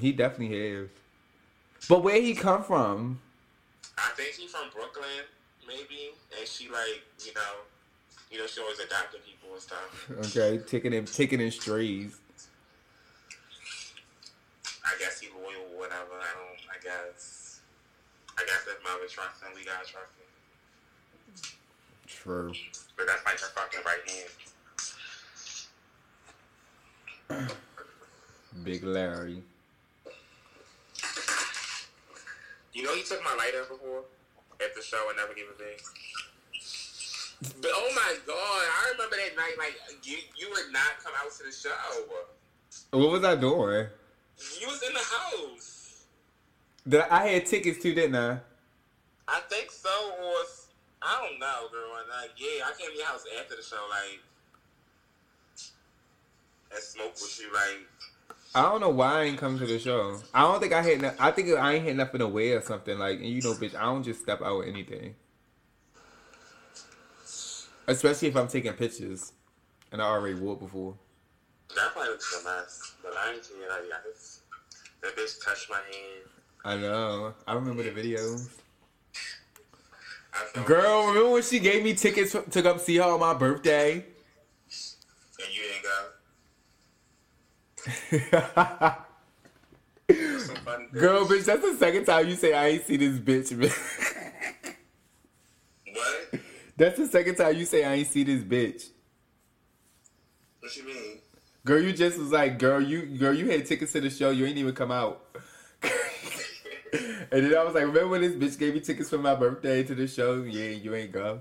He definitely has. But where he come from? I think he from Brooklyn, maybe. And she like, you know, you know, she always adopted people and stuff. Okay, taking him, taking in strays. I guess he loyal or whatever. I don't. I guess. I guess if mama trusts him, we gotta trust him. True. But that's like her fucking right hand. Big Larry. You know, he took my lighter before at the show and never gave a thing. But oh my god, I remember that night. Like you, you would not come out to the show. What was I doing? You was in the house. Did I, I had tickets too, didn't I? I think so, or I don't know, girl. Like yeah, I came to your house after the show, like and smoked with you, like. I don't know why I ain't come to the show. I don't think I had. No, I think I ain't had nothing to wear or something like. And you know, bitch, I don't just step out with anything, especially if I'm taking pictures, and I already wore it before. That probably looks a mess, but I ain't seen it. Like, that bitch touched my hand. I know. I remember the videos. Girl, remember when she gave me tickets to come see her on my birthday? And you didn't go. Girl, bitch, that's the second time you say I ain't see this bitch. What? That's the second time you say I ain't see this bitch. What you mean? Girl, you just was like, girl, you girl, you had tickets to the show, you ain't even come out. And then I was like, remember when this bitch gave me tickets for my birthday to the show? Yeah, you ain't go.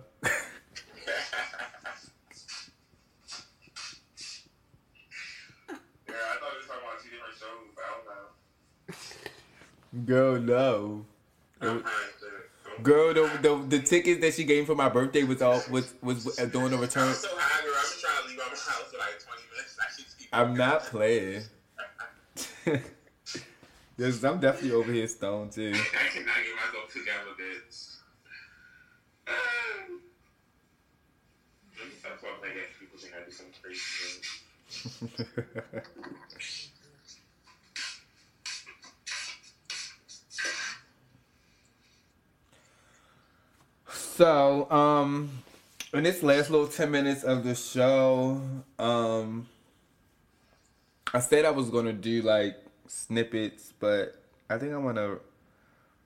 Girl, no. Girl, the, the the tickets that she gave for my birthday was all was was, was doing the return. I'm so high, girl. I'm trying to leave my house for like twenty minutes. I keep I'm not playing. Yes, I'm definitely over here stoned too. I cannot get myself together, bitch. Um, let me stop talking like that. People think I do some crazy things. So, um, in this last little ten minutes of the show, um, I said I was going to do, like, snippets, but I think I want to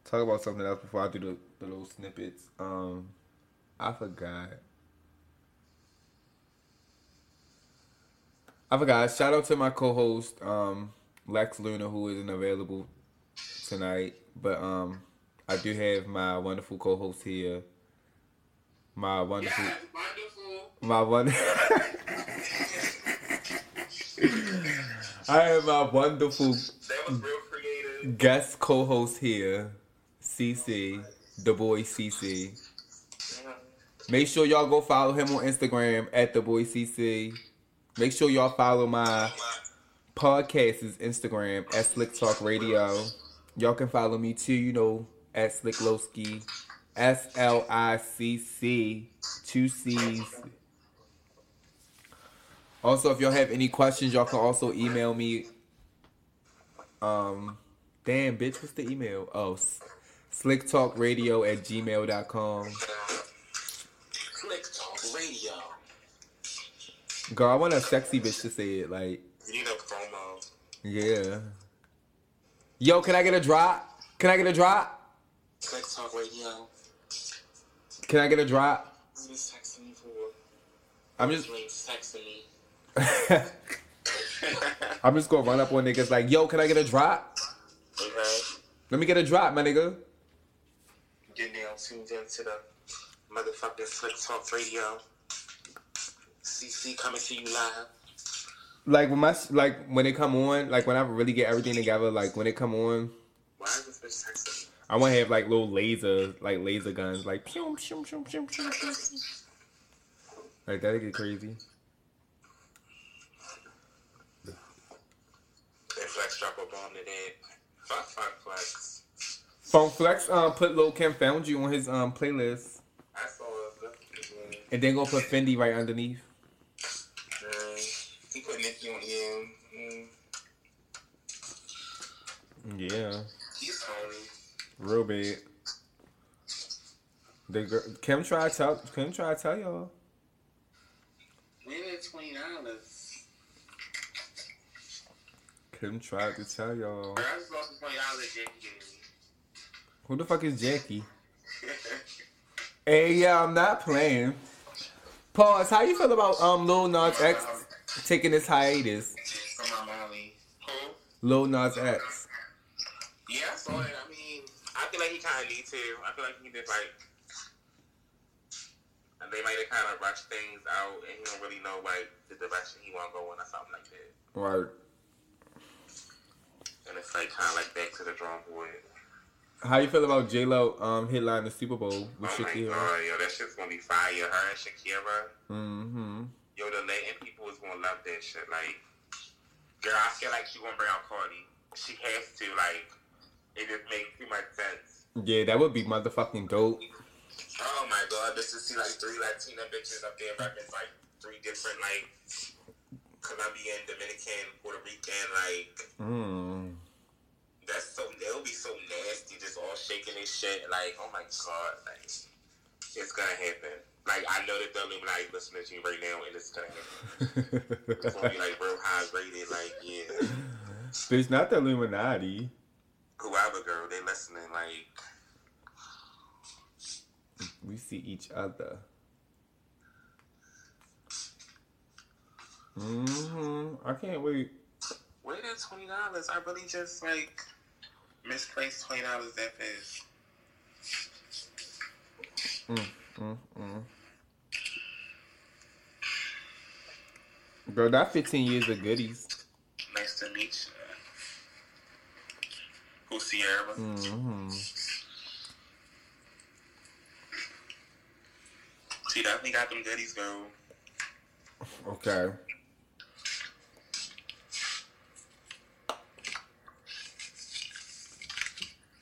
talk about something else before I do the, the little snippets. Um, I forgot. I forgot. Shout out to my co-host, um, Lex Luna, who isn't available tonight. But um, I do have my wonderful co-host here. My wonderful... Yes, wonderful. My wonderful... I have my wonderful... That was real creative. Guest co-host here. C C. The boy C C. Make sure y'all go follow him on Instagram at the boy C C. Make sure y'all follow my podcast's Instagram at Slicc Talk Radio. Y'all can follow me too, you know, at Slick Lowski. S L I C C. Two C's. Also, if y'all have any questions, y'all can also email me. Um, damn, bitch, what's the email? Oh, slicktalkradio at gmail dot com. Radio. Girl, I want a sexy bitch to say it, like. You know, promo. Yeah. Yo, can I get a drop? Can I get a drop? Slicc Talk Radio. Can I get a drop? What is texting me for? I'm just. Texting me. I'm just gonna run up on niggas like, yo, can I get a drop? Okay. Let me get a drop, my nigga. Get down, tuned into the motherfucking Slicc Talk Radio. C C coming to you live. Like when my like when it come on, like when I really get everything together, like when it come on. Why is this bitch texting me? I want to have like little laser, like laser guns, like pew, pew, pew, pew, pew, pew. Like that'd get crazy. They Flex drop a bomb today. Fuck, fuck, Flex. Funk Flex um put Lil' Kim Found You on his um playlist. And then go put Fendi right underneath. Uh, he put Nicki on him. Mm. Yeah. He's funny. Real big. The girl, Kim try to tell Kim try to tell y'all. We did twenty dollars. Kim tried to tell y'all. Girl, I just lost twenty dollars, Jackie. Who the fuck is Jackie? Hey, yeah, I'm not playing. Pause. How you feel about um Lil Nas X taking this hiatus? Come on, Molly. Who? Lil Nas X. Yeah, I saw it. I mean, I feel like he kind of needs to. I feel like he did like they might have kind of rushed things out, and he don't really know like the direction he want to go in or something like that. Right. And it's like kind of like back to the drawing board. How you feel about J-Lo um, headlining the Super Bowl with oh Shakira? Oh, yo, that shit's gonna be fire. Her and Shakira. Mm-hmm. Yo, the Latin people is gonna love that shit. Like, girl, I feel like she gonna bring out Cardi. She has to. Like, it just makes too much sense. Yeah, that would be motherfucking dope. Oh, my God. Just to see, like, three Latina bitches up there rapping, like, three different, like, Colombian, Dominican, Puerto Rican, like... Mm. That's so, it'll be so nasty, just all shaking and shit, like, oh my God, like, it's gonna happen. Like, I know that the Illuminati listening to you right now, and it's gonna happen. It's gonna be, like, real high rated, like, yeah. Bitch, not the Illuminati. Whoever, girl, they listening, like. We see each other. Mm-hmm, I can't wait. Where that twenty dollars? I really just, like... misplaced twenty dollars that fast. Mm, mm, mm. Bro, that fifteen years of goodies. Nice to meet you. Who's Sierra? Mm-hmm. She definitely got them goodies, girl. Okay.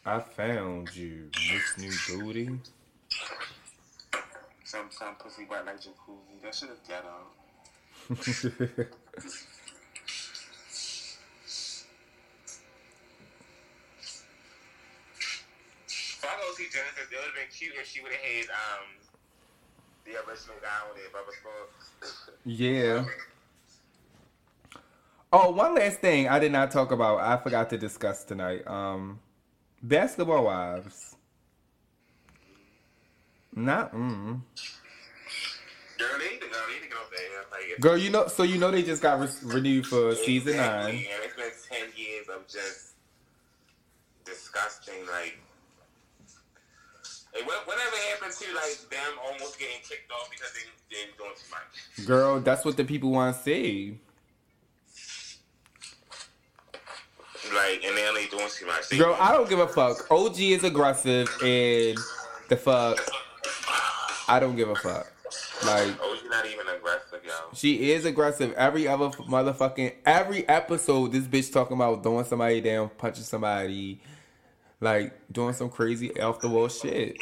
I found you, Miss New Booty. Some some pussy white like jacuzzi. That shit is ghetto. So I go see Genesis. It would have been cute if she would have had um the original guy with it, Bubba Sparks. Yeah. Oh, one last thing I did not talk about. I forgot to discuss tonight. Um. Basketball wives. Not mm. Girl, they need to go no, need to get off the air. Like, girl, you know, so you know they just got re- renewed for exactly, season nine. And it's been ten years of just disgusting, like, like whatever happened to like them almost getting kicked off because they they were doing too much. Girl, that's what the people want to see. Like, and they only doing too much. They Girl, I don't give a fuck. O G is aggressive, and the fuck, I don't give a fuck. Like, O G not even aggressive, y'all. She is aggressive. Every other motherfucking every episode, this bitch talking about throwing somebody down, punching somebody, like doing some crazy off the wall shit.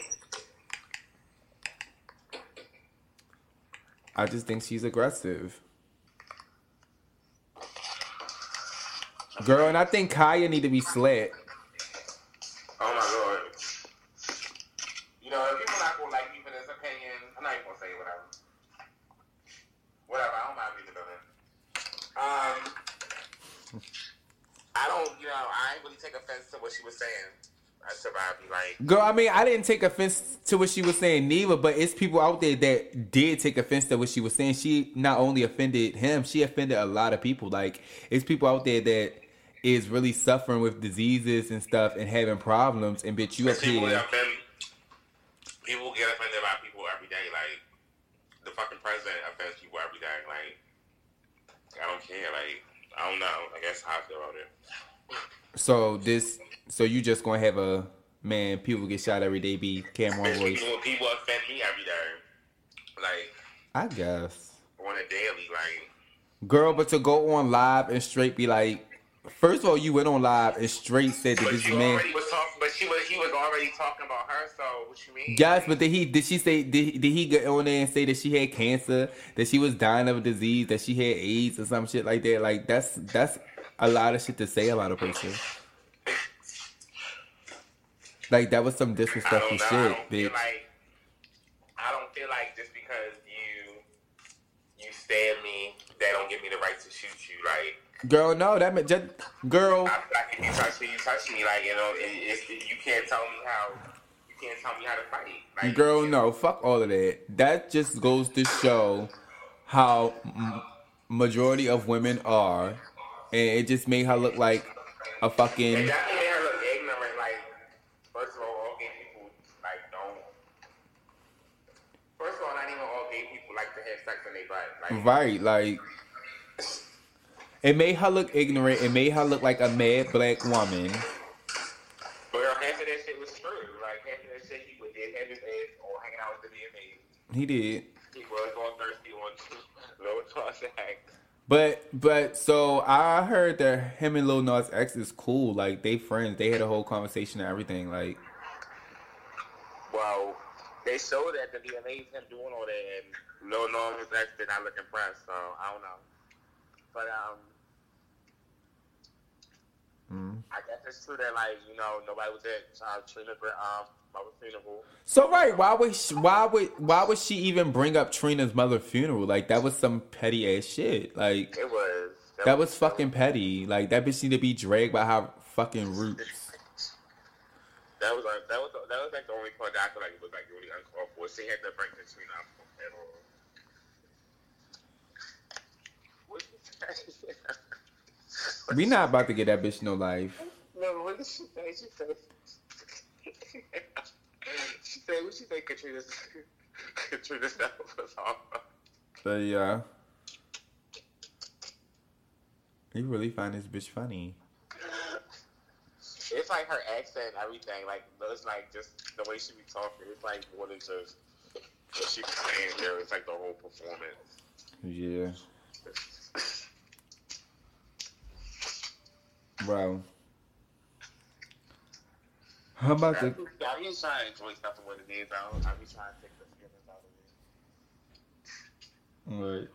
I just think she's aggressive. Girl, and I think Kaya need to be Slick. Oh my lord. You know, people not gonna like me for this opinion. I'm not even gonna say whatever. Whatever, I don't mind reading about it. Um, I don't, you know, I ain't really take offense to what she was saying. I survived, like. Girl, I mean, I didn't take offense to what she was saying neither, but it's people out there that did take offense to what she was saying. She not only offended him, she offended a lot of people. Like, it's people out there that is really suffering with diseases and stuff and having problems, and bitch, you up here. People get offended by people every day. Like, the fucking president offends people every day. Like, I don't care. Like, I don't know. I guess how I feel about it. So this, so you just gonna have a man? People get shot every day. Be Cam'ron voice. People, people offend me every day. Like, I guess on a daily, like. Girl, but to go on live and straight be like. First of all, you went on live and straight said that but this man. Was talk, but she was, he was already talking about her. So what you mean? Yes, but did he? Did she say? Did, did he get on there and say that she had cancer, that she was dying of a disease, that she had AIDS or some shit like that? Like that's that's a lot of shit to say about a person. Like that was some disrespectful shit, I don't bitch. Feel like, I don't feel like just because you you stab me, that don't give me the right to shoot you, like. Girl, no, that meant just girl. I, like if you touch me, you touch me. Like you know, it, it, you can't tell me how you can't tell me how to fight. Like, girl, no, fuck all of that. That just goes to show how m- majority of women are, and it just made her look like a fucking. And that made her look ignorant. Like, first of all, all gay people like don't. First of all, not even all gay people like to have sex in their butt. Like, right, like. It made her look ignorant. It made her look like a mad black woman. Well, half of that shit was true. Like, half of that shit he would did have his ass on hanging out with the V M As. He did. He was all thirsty on Lil Nas X. But, but, so, I heard that him and Lil Nas X is cool. Like, they friends. They had a whole conversation and everything. Like, well, they showed that the V M As, him doing all that, and Lil Nas X did not look impressed, so, I don't know. But, um, mm. I guess it's true that, like, you know, nobody was at uh, Trina, um, mother's funeral. So, right, why would, she, why would why would she even bring up Trina's mother's funeral? Like, that was some petty-ass shit. Like, it was. That, that was, was fucking so petty. Like, that bitch need to be dragged by her fucking roots. that, was, like, that, was, that was, like, the only part that I feel like it was, like, really uncalled for. She had to bring the Trina up at all. We not about to get that bitch no life. No, what did she say? She said, she said what she said, Katrina's, Katrina's stuff was awful. So, yeah. You really find this bitch funny. It's like her accent and everything. Like, it's like just the way she be talking. It's like more than just what she be saying there. It's like the whole performance. Yeah. Bro, how about the? I be trying to enjoy stuff for what it is. I be trying to take the feelings out of it. Right.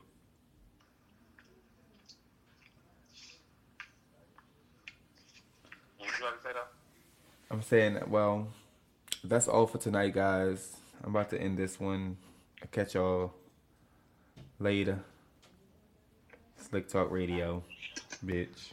You trying to say that? I'm saying, well, that's all for tonight, guys. I'm about to end this one. I'll catch y'all later. Slick Talk Radio, bitch.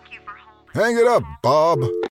you for holding. Hang it up, Bob.